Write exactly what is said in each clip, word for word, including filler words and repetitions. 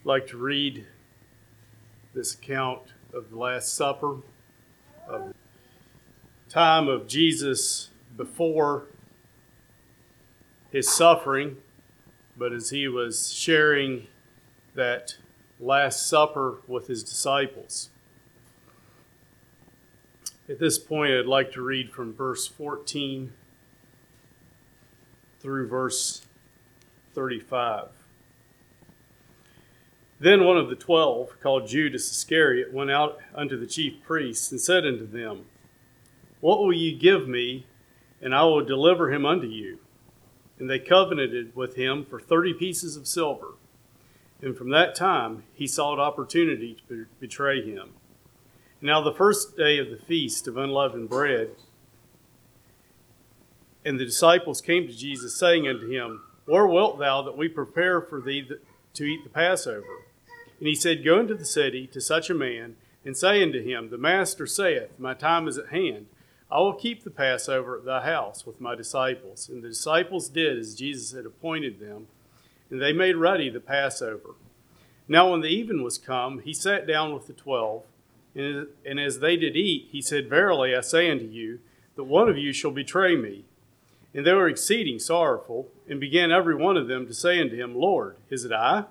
I'd like to read this account of the Last Supper, of the time of Jesus before his suffering, but as he was sharing that Last Supper with his disciples. At this point, I'd like to read from verse fourteen through verse thirty-five. Then one of the twelve, called Judas Iscariot, went out unto the chief priests and said unto them, What will ye give me, and I will deliver him unto you? And they covenanted with him for thirty pieces of silver. And from that time he sought opportunity to betray him. Now the first day of the feast of unleavened bread, and the disciples came to Jesus, saying unto him, Where wilt thou that we prepare for thee to eat the Passover? And he said, Go into the city to such a man, and say unto him, The Master saith, My time is at hand. I will keep the Passover at thy house with my disciples. And the disciples did as Jesus had appointed them, and they made ready the Passover. Now when the even was come, he sat down with the twelve, and, and as they did eat, he said, Verily I say unto you, that one of you shall betray me. And they were exceeding sorrowful, and began every one of them to say unto him, Lord, is it I?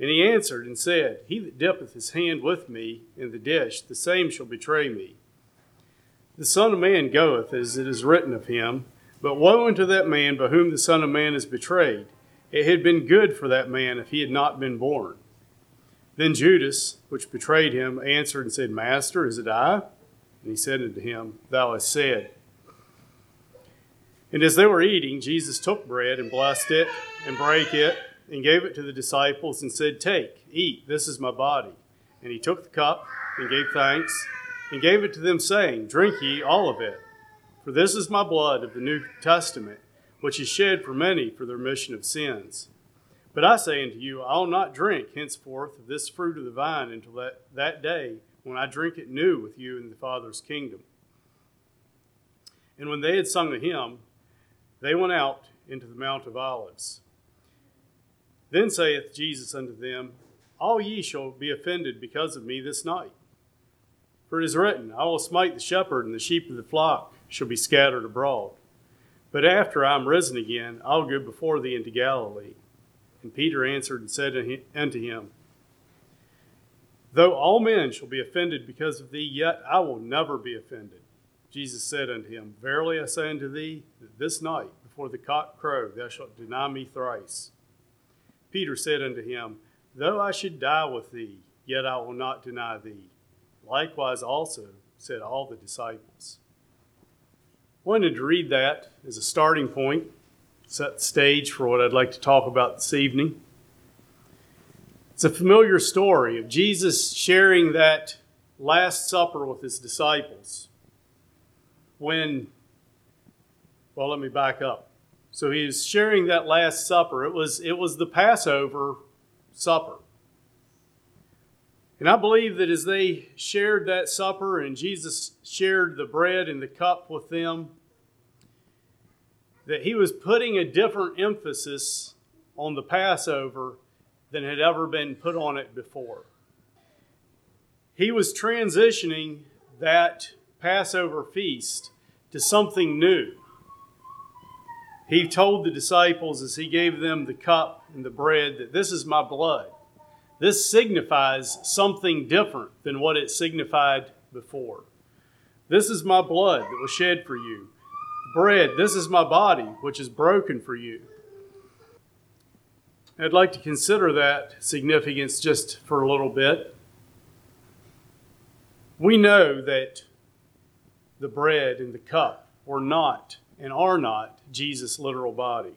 And he answered and said, He that dippeth his hand with me in the dish, the same shall betray me. The Son of Man goeth, as it is written of him, but woe unto that man by whom the Son of Man is betrayed. It had been good for that man if he had not been born. Then Judas, which betrayed him, answered and said, Master, is it I? And he said unto him, Thou hast said. And as they were eating, Jesus took bread and blessed it and brake it and gave it to the disciples and said, Take, eat, this is my body. And he took the cup and gave thanks and gave it to them, saying, Drink ye all of it, for this is my blood of the New Testament, which is shed for many for the remission of sins. But I say unto you, I will not drink henceforth of this fruit of the vine until that, that day when I drink it new with you in the Father's kingdom. And when they had sung a hymn, they went out into the Mount of Olives. Then saith Jesus unto them, All ye shall be offended because of me this night. For it is written, I will smite the shepherd, and the sheep of the flock shall be scattered abroad. But after I am risen again, I will go before thee into Galilee. And Peter answered and said unto him, Though all men shall be offended because of thee, yet I will never be offended. Jesus said unto him, Verily I say unto thee, that this night before the cock crow thou shalt deny me thrice. Peter said unto him, Though I should die with thee, yet I will not deny thee. Likewise also said all the disciples. I wanted to read that as a starting point, set the stage for what I'd like to talk about this evening. It's a familiar story of Jesus sharing that Last Supper with his disciples. When, well, let me back up. So he was sharing that Last Supper. It was, it was the Passover supper. And I believe that as they shared that supper and Jesus shared the bread and the cup with them, that he was putting a different emphasis on the Passover than had ever been put on it before. He was transitioning that Passover feast to something new. He told the disciples as he gave them the cup and the bread that this is my blood. This signifies something different than what it signified before. This is my blood that was shed for you. Bread, this is my body which is broken for you. I'd like to consider that significance just for a little bit. We know that the bread and the cup were not and are not Jesus' literal body.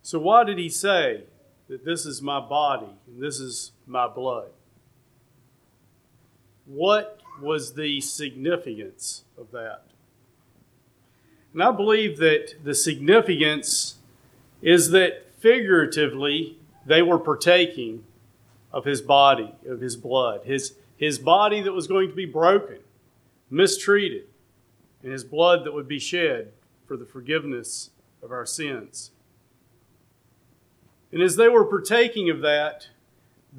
So why did he say that this is my body and this is my blood? What was the significance of that? And I believe that the significance is that figuratively they were partaking of his body, of his blood, his, his body that was going to be broken, mistreated, and his blood that would be shed for the forgiveness of our sins. And as they were partaking of that,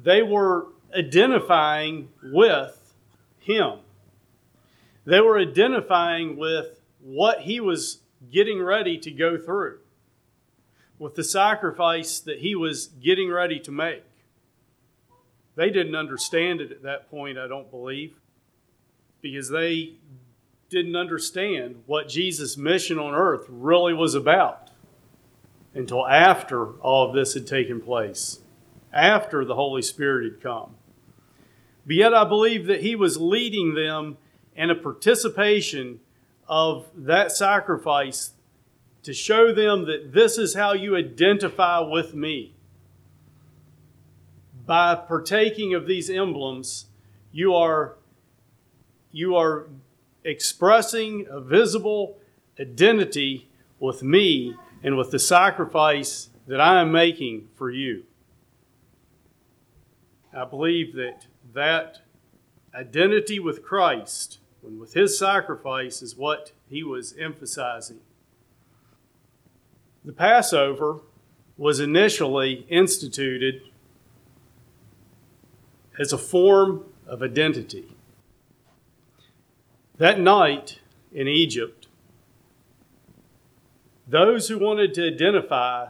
they were identifying with him. They were identifying with what he was getting ready to go through, with the sacrifice that he was getting ready to make. They didn't understand it at that point, I don't believe, because they didn't understand what Jesus' mission on earth really was about until after all of this had taken place, after the Holy Spirit had come. But yet I believe that he was leading them in a participation of that sacrifice to show them that this is how you identify with me. By partaking of these emblems, you are, you are expressing a visible identity with me and with the sacrifice that I am making for you. I believe that that identity with Christ and with his sacrifice is what he was emphasizing. The Passover was initially instituted as a form of identity. That night in Egypt, those who wanted to identify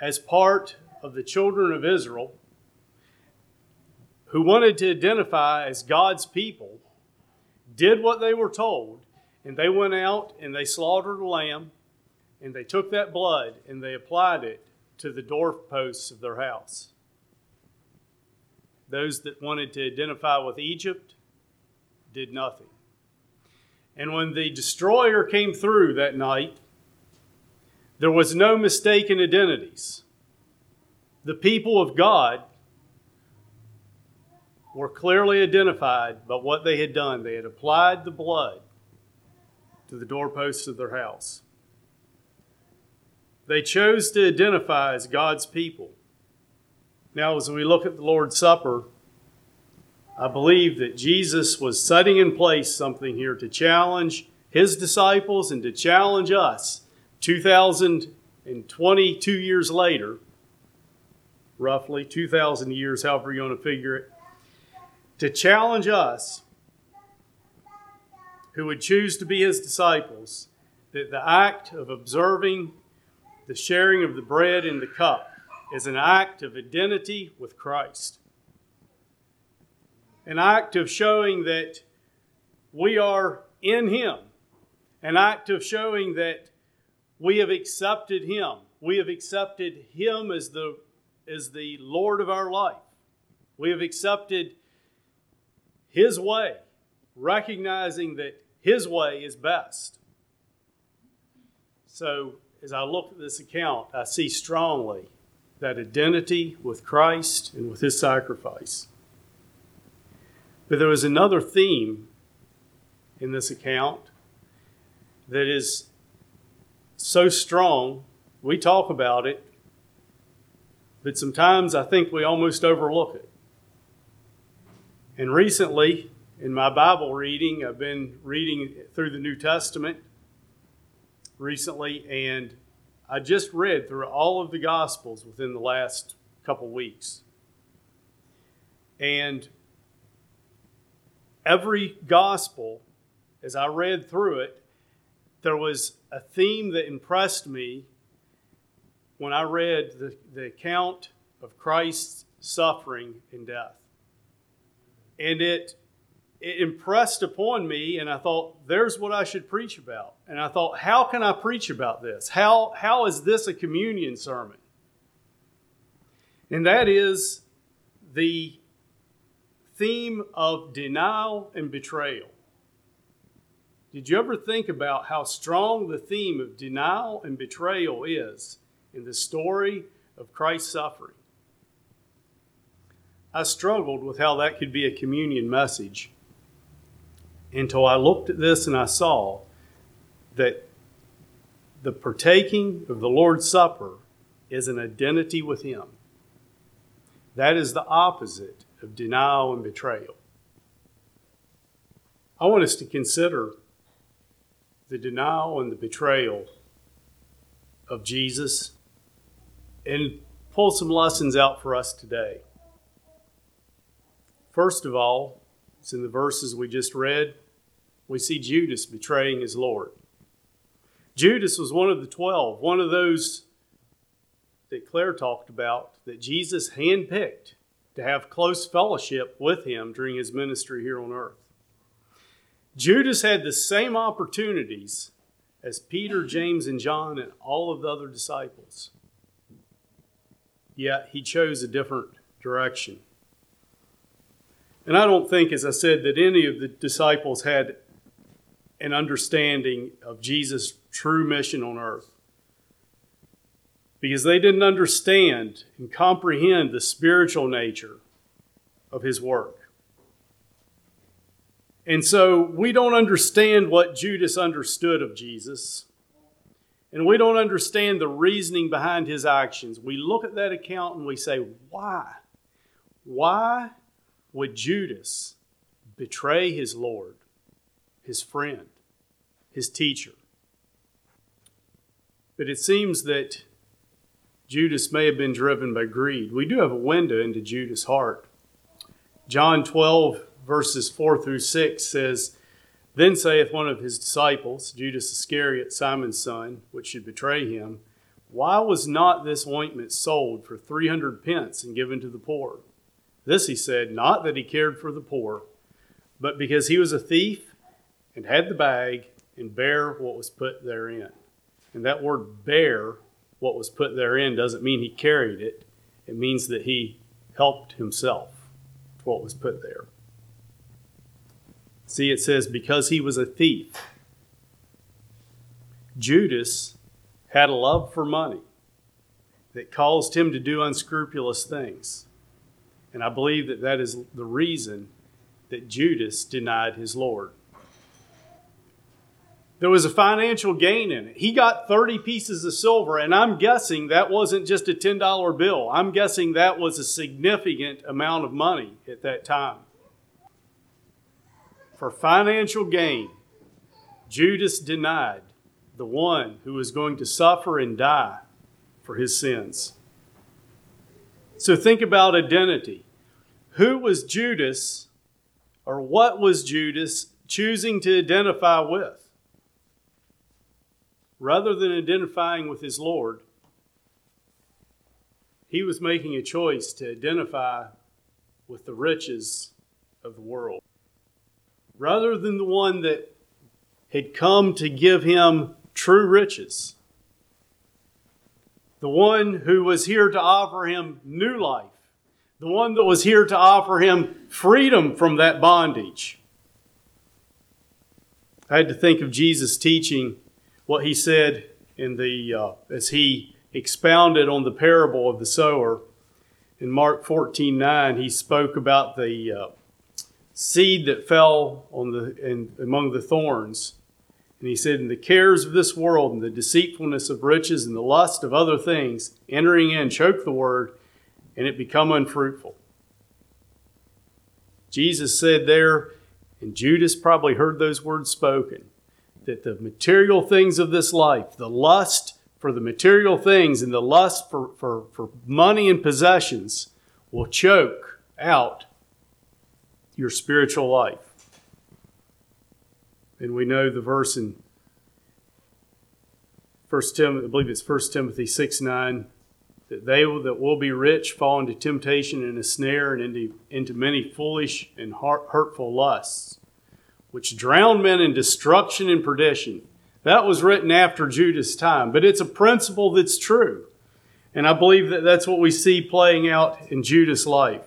as part of the children of Israel, who wanted to identify as God's people, did what they were told, and they went out and they slaughtered a lamb, and they took that blood and they applied it to the doorposts of their house. Those that wanted to identify with Egypt did nothing. And when the destroyer came through that night, there was no mistaken identities. The people of God were clearly identified by what they had done. They had applied the blood to the doorposts of their house. They chose to identify as God's people. Now, as we look at the Lord's Supper, I believe that Jesus was setting in place something here to challenge his disciples and to challenge us two thousand twenty-two years later, roughly two thousand years, however you're going to figure it, to challenge us who would choose to be his disciples, that the act of observing the sharing of the bread and the cup is an act of identity with Christ. An act of showing that we are in him. An act of showing that we have accepted him. We have accepted him as the, as the Lord of our life. We have accepted his way, recognizing that his way is best. So, as I look at this account, I see strongly that identity with Christ and with his sacrifice. But there is another theme in this account that is so strong. We talk about it, but sometimes I think we almost overlook it. And recently, in my Bible reading, I've been reading through the New Testament recently, and I just read through all of the Gospels within the last couple weeks. And every Gospel, as I read through it, there was a theme that impressed me when I read the, the account of Christ's suffering and death. And it It impressed upon me, and I thought, there's what I should preach about. And I thought, how can I preach about this? How, how is this a communion sermon? And that is the theme of denial and betrayal. Did you ever think about how strong the theme of denial and betrayal is in the story of Christ's suffering? I struggled with how that could be a communion message, until I looked at this and I saw that the partaking of the Lord's Supper is an identity with him. That is the opposite of denial and betrayal. I want us to consider the denial and the betrayal of Jesus and pull some lessons out for us today. First of all, it's in the verses we just read, we see Judas betraying his Lord. Judas was one of the twelve, one of those that Claire talked about, that Jesus handpicked to have close fellowship with him during his ministry here on earth. Judas had the same opportunities as Peter, James, and John and all of the other disciples. Yet he chose a different direction. And I don't think, as I said, that any of the disciples had an understanding of Jesus' true mission on earth, because they didn't understand and comprehend the spiritual nature of his work. And so we don't understand what Judas understood of Jesus, and we don't understand the reasoning behind his actions. We look at that account and we say, why? Why would Judas betray his Lord, his friend, his teacher? But it seems that Judas may have been driven by greed. We do have a window into Judas' heart. John twelve, verses four through six says, "Then saith one of his disciples, Judas Iscariot, Simon's son, which should betray him, why was not this ointment sold for three hundred pence and given to the poor? This he said, not that he cared for the poor, but because he was a thief and had the bag and bare what was put therein." And that word "bare" what was put therein doesn't mean he carried it. It means that he helped himself to what was put there. See, it says, because he was a thief. Judas had a love for money that caused him to do unscrupulous things. And I believe that that is the reason that Judas denied his Lord. There was a financial gain in it. He got thirty pieces of silver, and I'm guessing that wasn't just a ten dollar bill. I'm guessing that was a significant amount of money at that time. For financial gain, Judas denied the one who was going to suffer and die for his sins. So think about identity. Who was Judas, or what was Judas choosing to identify with? Rather than identifying with his Lord, he was making a choice to identify with the riches of the world, rather than the one that had come to give him true riches, the one who was here to offer him new life, the one that was here to offer him freedom from that bondage. I had to think of Jesus' teaching, what he said in the uh, as he expounded on the parable of the sower. In Mark fourteen nine, he spoke about the uh, seed that fell on the in, among the thorns. And he said, "And the cares of this world and the deceitfulness of riches and the lust of other things, entering in, choke the word, and it become unfruitful." Jesus said there, and Judas probably heard those words spoken, that the material things of this life, the lust for the material things and the lust for, for, for money and possessions, will choke out your spiritual life. And we know the verse in First Timothy, I believe it's First Timothy six nine, that they will, that will be rich fall into temptation and a snare and into, into many foolish and hurtful lusts, which drown men in destruction and perdition. That was written after Judas' time, but it's a principle that's true. And I believe that that's what we see playing out in Judas' life.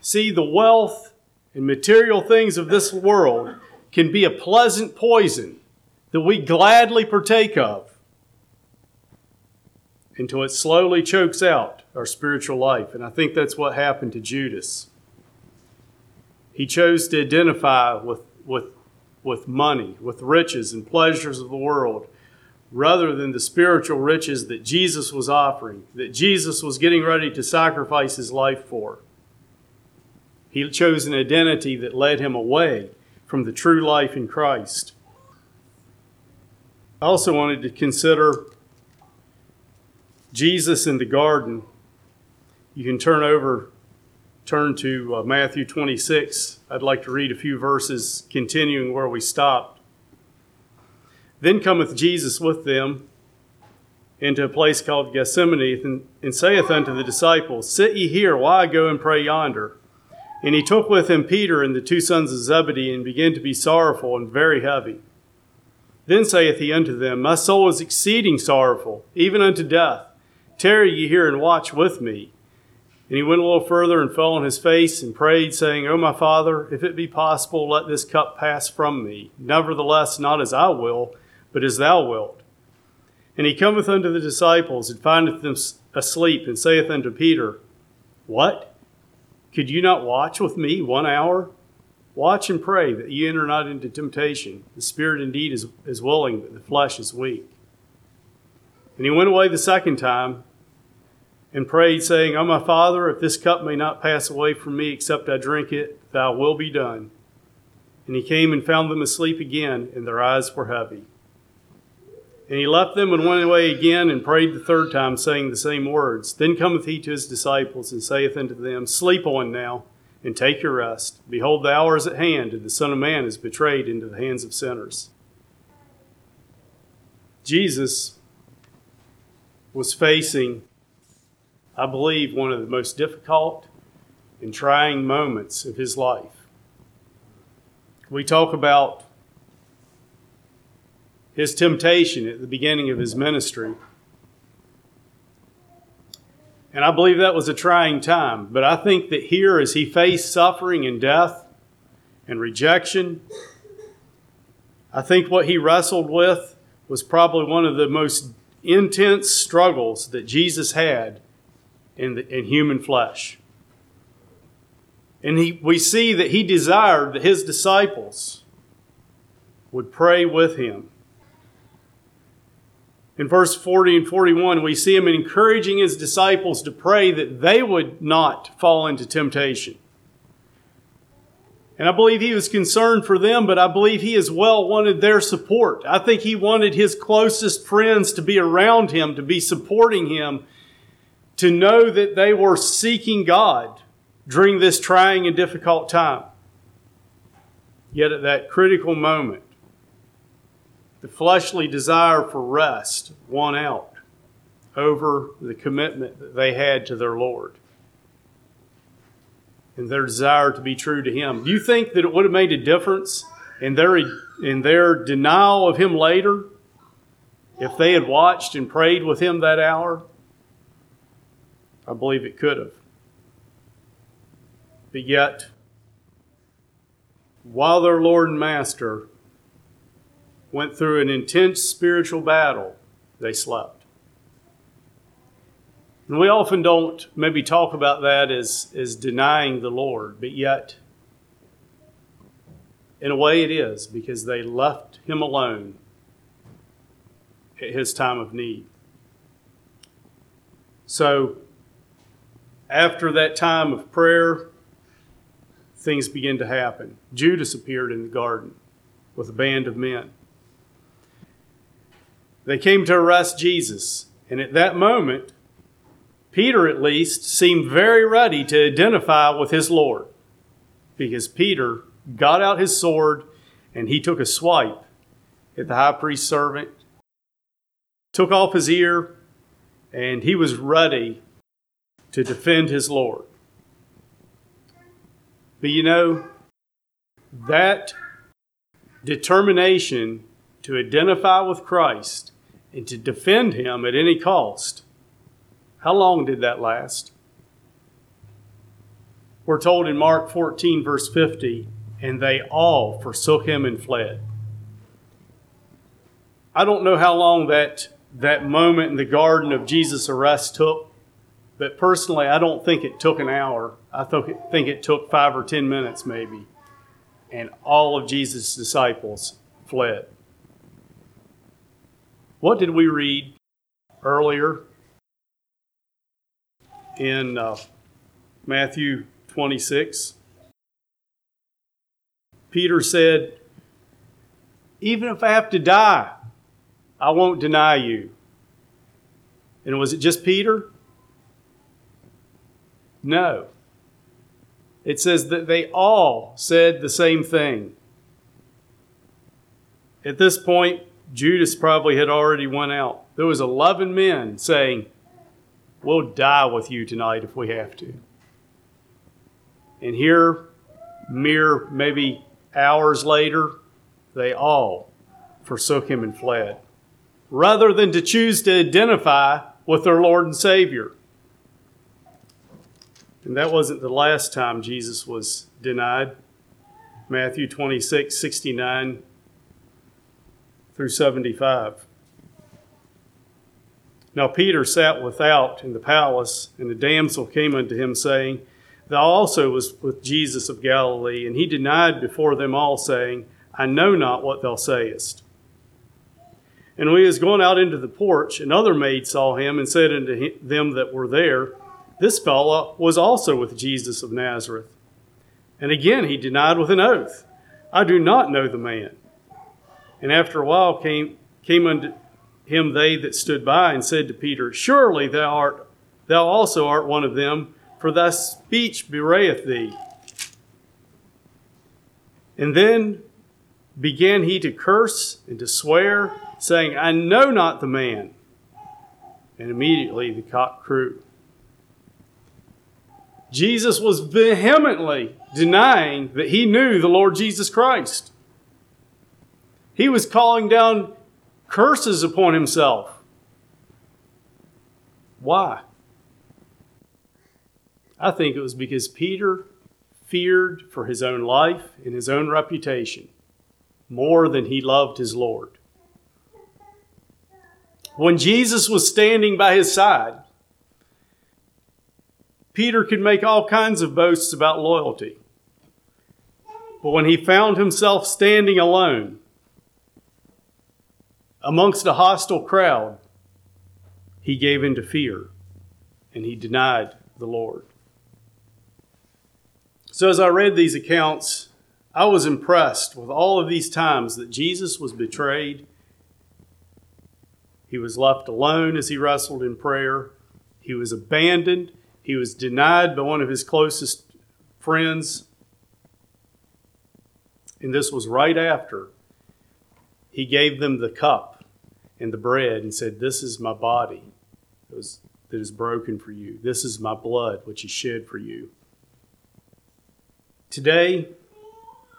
See, the wealth and material things of this world can be a pleasant poison that we gladly partake of until it slowly chokes out our spiritual life. And I think that's what happened to Judas. He chose to identify with, with, with money, with riches and pleasures of the world, rather than the spiritual riches that Jesus was offering, that Jesus was getting ready to sacrifice his life for. He chose an identity that led him away from the true life in Christ. I also wanted to consider Jesus in the garden. You can turn over, turn to uh, Matthew twenty-six. I'd like to read a few verses continuing where we stopped. Then cometh Jesus with them into a place called Gethsemane, and, and saith unto the disciples, Sit ye here, while I go and pray yonder. And he took with him Peter and the two sons of Zebedee, and began to be sorrowful and very heavy. Then saith he unto them, My soul is exceeding sorrowful, even unto death. Tarry ye here and watch with me. And he went a little further and fell on his face and prayed, saying, O my Father, if it be possible, let this cup pass from me. Nevertheless, not as I will, but as thou wilt. And he cometh unto the disciples, and findeth them asleep, and saith unto Peter, What? Could you not watch with me one hour? Watch and pray that ye enter not into temptation. The spirit indeed is, is willing, but the flesh is weak. And he went away the second time, and prayed, saying, O my Father, if this cup may not pass away from me, except I drink it, thy will be done. And he came and found them asleep again, and their eyes were heavy. And he left them and went away again and prayed the third time, saying the same words. Then cometh he to his disciples and saith unto them, Sleep on now, and take your rest. Behold, the hour is at hand, and the Son of Man is betrayed into the hands of sinners. Jesus was facing, I believe, one of the most difficult and trying moments of his life. We talk about his temptation at the beginning of his ministry. And I believe that was a trying time. But I think that here, as he faced suffering and death and rejection, I think what he wrestled with was probably one of the most intense struggles that Jesus had in, the, in human flesh. And he, we see that he desired that his disciples would pray with him. In verse forty and forty-one, we see him encouraging his disciples to pray that they would not fall into temptation. And I believe he was concerned for them, but I believe he as well wanted their support. I think he wanted his closest friends to be around him, to be supporting him, to know that they were seeking God during this trying and difficult time. Yet at that critical moment, the fleshly desire for rest won out over the commitment that they had to their Lord and their desire to be true to Him. Do you think that it would have made a difference in their, in their denial of Him later if they had watched and prayed with Him that hour? I believe it could have. But yet, while their Lord and Master went through an intense spiritual battle, they slept. And we often don't maybe talk about that as, as denying the Lord, but yet, in a way it is, because they left Him alone at His time of need. So, after that time of prayer, things begin to happen. Judas appeared in the garden with a band of men. They came to arrest Jesus. And at that moment, Peter at least seemed very ready to identify with his Lord, because Peter got out his sword and he took a swipe at the high priest's servant, took off his ear, and he was ready to defend his Lord. But you know, that determination to identify with Christ and to defend Him at any cost, how long did that last? We're told in Mark fourteen, verse fifty, and they all forsook Him and fled. I don't know how long that, that moment in the garden of Jesus' arrest took, but personally, I don't think it took an hour. I th- think it took five or ten minutes maybe, and all of Jesus' disciples fled. What did we read earlier in uh, Matthew twenty-six? Peter said, Even if I have to die, I won't deny you. And was it just Peter? No. It says that they all said the same thing. At this point, Judas probably had already went out. There was eleven men saying, "We'll die with you tonight if we have to." And here, mere maybe hours later, they all forsook him and fled, rather than to choose to identify with their Lord and Savior. And that wasn't the last time Jesus was denied. Matthew twenty-six, sixty-nine through seventy-five. Now Peter sat without in the palace, and the damsel came unto him, saying, "Thou also was with Jesus of Galilee." And he denied before them all, saying, "I know not what thou sayest." And when he was going out into the porch, another maid saw him, and said unto them that were there, "This fellow was also with Jesus of Nazareth." And again he denied with an oath, "I do not know the man." And after a while came came unto him they that stood by, and said to Peter, "Surely thou art thou also art one of them, for thy speech bewrayeth thee." And then began he to curse and to swear, saying, "I know not the man." And immediately the cock crew. Jesus was vehemently denying that he knew the Lord Jesus Christ. He was calling down curses upon himself. Why? I think it was because Peter feared for his own life and his own reputation more than he loved his Lord. When Jesus was standing by his side, Peter could make all kinds of boasts about loyalty. But when he found himself standing alone amongst a hostile crowd, he gave in to fear and he denied the Lord. So as I read these accounts, I was impressed with all of these times that Jesus was betrayed. He was left alone as he wrestled in prayer. He was abandoned. He was denied by one of his closest friends. And this was right after he gave them the cup and the bread and said, "This is my body that is broken for you. This is my blood which is shed for you." Today,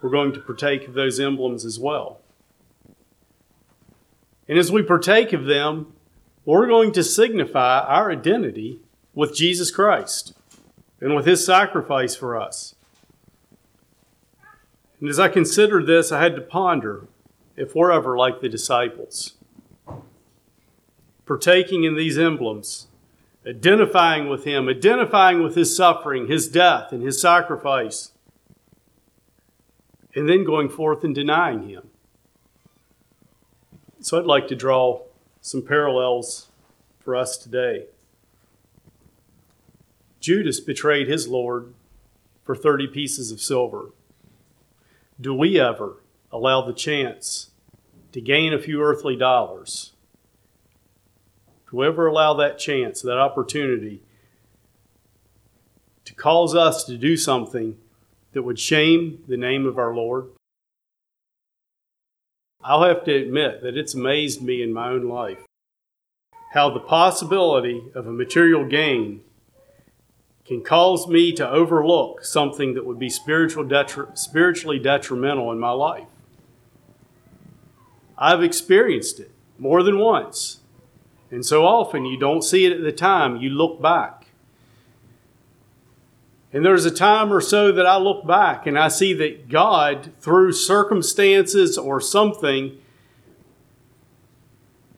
we're going to partake of those emblems as well. And as we partake of them, we're going to signify our identity with Jesus Christ and with his sacrifice for us. And as I considered this, I had to ponder if we're ever like the disciples, partaking in these emblems, identifying with him, identifying with his suffering, his death, and his sacrifice, and then going forth and denying him. So I'd like to draw some parallels for us today. Judas betrayed his Lord for thirty pieces of silver. Do we ever allow the chance to gain a few earthly dollars? Do we ever allow that chance, that opportunity, to cause us to do something that would shame the name of our Lord? I'll have to admit that it's amazed me in my own life how the possibility of a material gain can cause me to overlook something that would be spiritual detri- spiritually detrimental in my life. I've experienced it more than once. And so often you don't see it at the time. You look back. And there's a time or so that I look back and I see that God, through circumstances or something,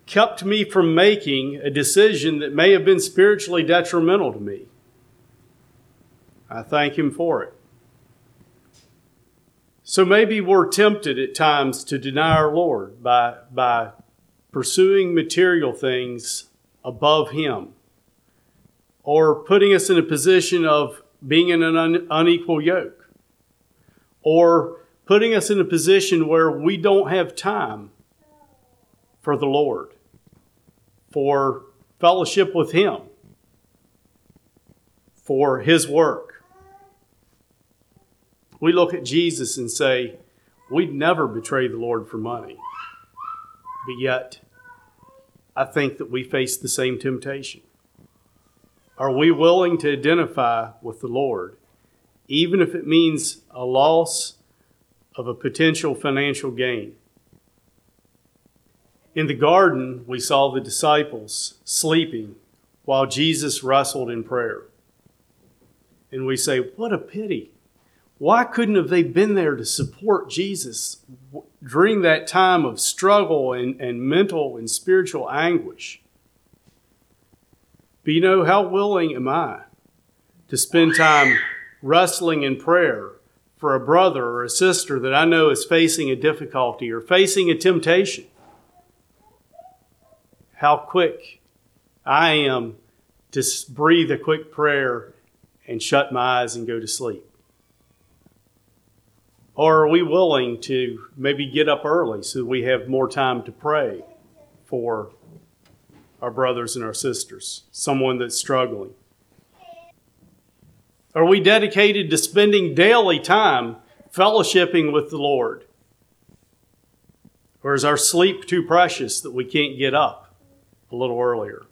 kept me from making a decision that may have been spiritually detrimental to me. I thank him for it. So maybe we're tempted at times to deny our Lord by, by pursuing material things above him, or putting us in a position of being in an un- unequal yoke, or putting us in a position where we don't have time for the Lord, for fellowship with Him for His work. We look at Jesus and say, we'd never betray the Lord for money. But yet, I think that we face the same temptation. Are we willing to identify with the Lord, even if it means a loss of a potential financial gain? In the garden, we saw the disciples sleeping while Jesus wrestled in prayer. And we say, what a pity. Why couldn't have they been there to support Jesus during that time of struggle and, and mental and spiritual anguish? But you know, how willing am I to spend time wrestling in prayer for a brother or a sister that I know is facing a difficulty or facing a temptation? How quick I am to breathe a quick prayer and shut my eyes and go to sleep. Or are we willing to maybe get up early so that we have more time to pray for our brothers and our sisters, someone that's struggling? Are we dedicated to spending daily time fellowshipping with the Lord? Or is our sleep too precious that we can't get up a little earlier?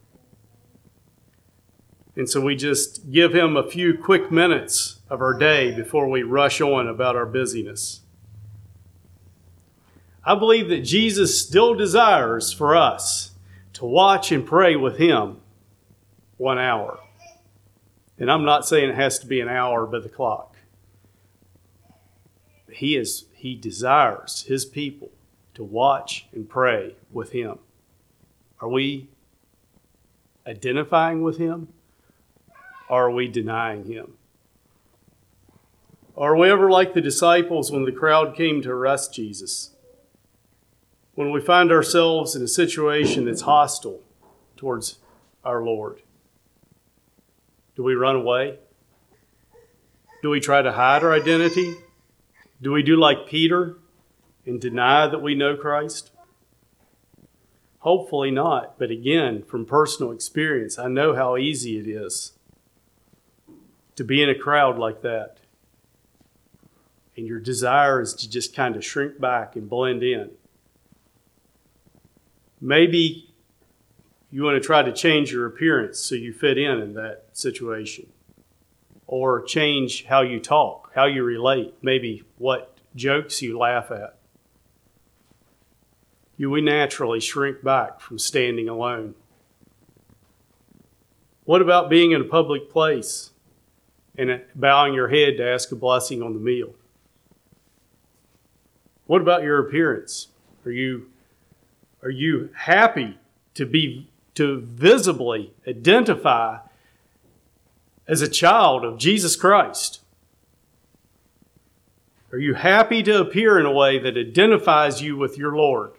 And so we just give Him a few quick minutes of our day before we rush on about our busyness. I believe that Jesus still desires for us to watch and pray with Him one hour. And I'm not saying it has to be an hour by the clock. He is, He desires His people to watch and pray with Him. Are we identifying with Him? Or are we denying Him? Are we ever like the disciples when the crowd came to arrest Jesus? When we find ourselves in a situation that's hostile towards our Lord, do we run away? Do we try to hide our identity? Do we do like Peter and deny that we know Christ? Hopefully not, but again, from personal experience, I know how easy it is to be in a crowd like that. And your desire is to just kind of shrink back and blend in. Maybe you want to try to change your appearance so you fit in in that situation. Or change how you talk, how you relate, maybe what jokes you laugh at. You, we naturally shrink back from standing alone. What about being in a public place and bowing your head to ask a blessing on the meal? What about your appearance? Are you, are you happy to be to visibly identify as a child of Jesus Christ? Are you happy to appear in a way that identifies you with your Lord?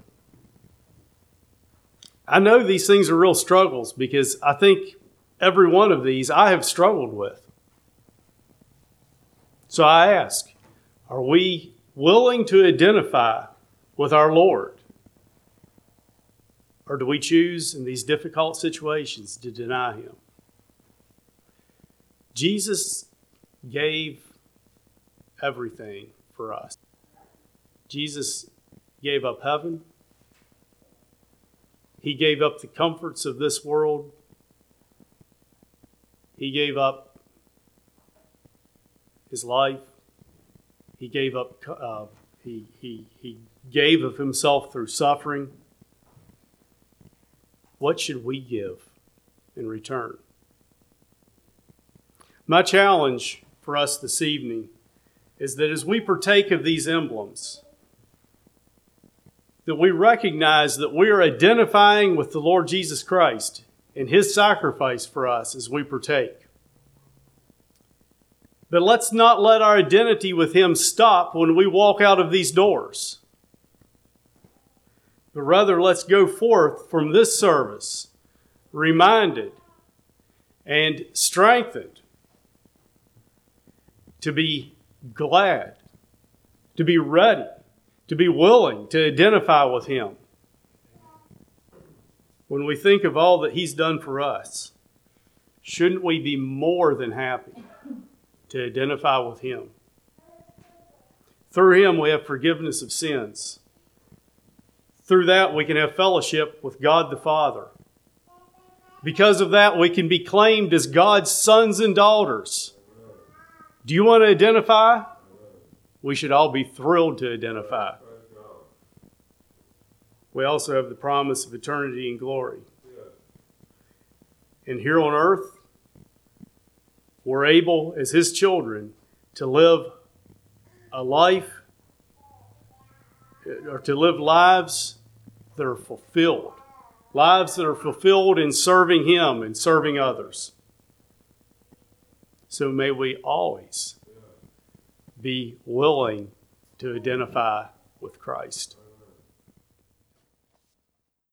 I know these things are real struggles because I think every one of these I have struggled with. So I ask, are we willing to identify with our Lord? Or do we choose in these difficult situations to deny Him? Jesus gave everything for us. Jesus gave up heaven. He gave up the comforts of this world. He gave up His life. He gave up. Uh, he he he gave of Himself through suffering. What should we give in return? My challenge for us this evening is that as we partake of these emblems, that we recognize that we are identifying with the Lord Jesus Christ and His sacrifice for us as we partake. But let's not let our identity with Him stop when we walk out of these doors. But rather, let's go forth from this service reminded and strengthened to be glad, to be ready, to be willing to identify with Him. When we think of all that He's done for us, shouldn't we be more than happy to identify with Him? Through Him we have forgiveness of sins. Through that we can have fellowship with God the Father. Because of that we can be claimed as God's sons and daughters. Do you want to identify? We should all be thrilled to identify. We also have the promise of eternity and glory. And here on earth, we're able, as His children, to live a life, or to live lives that are fulfilled. Lives that are fulfilled in serving Him and serving others. So may we always be willing to identify with Christ.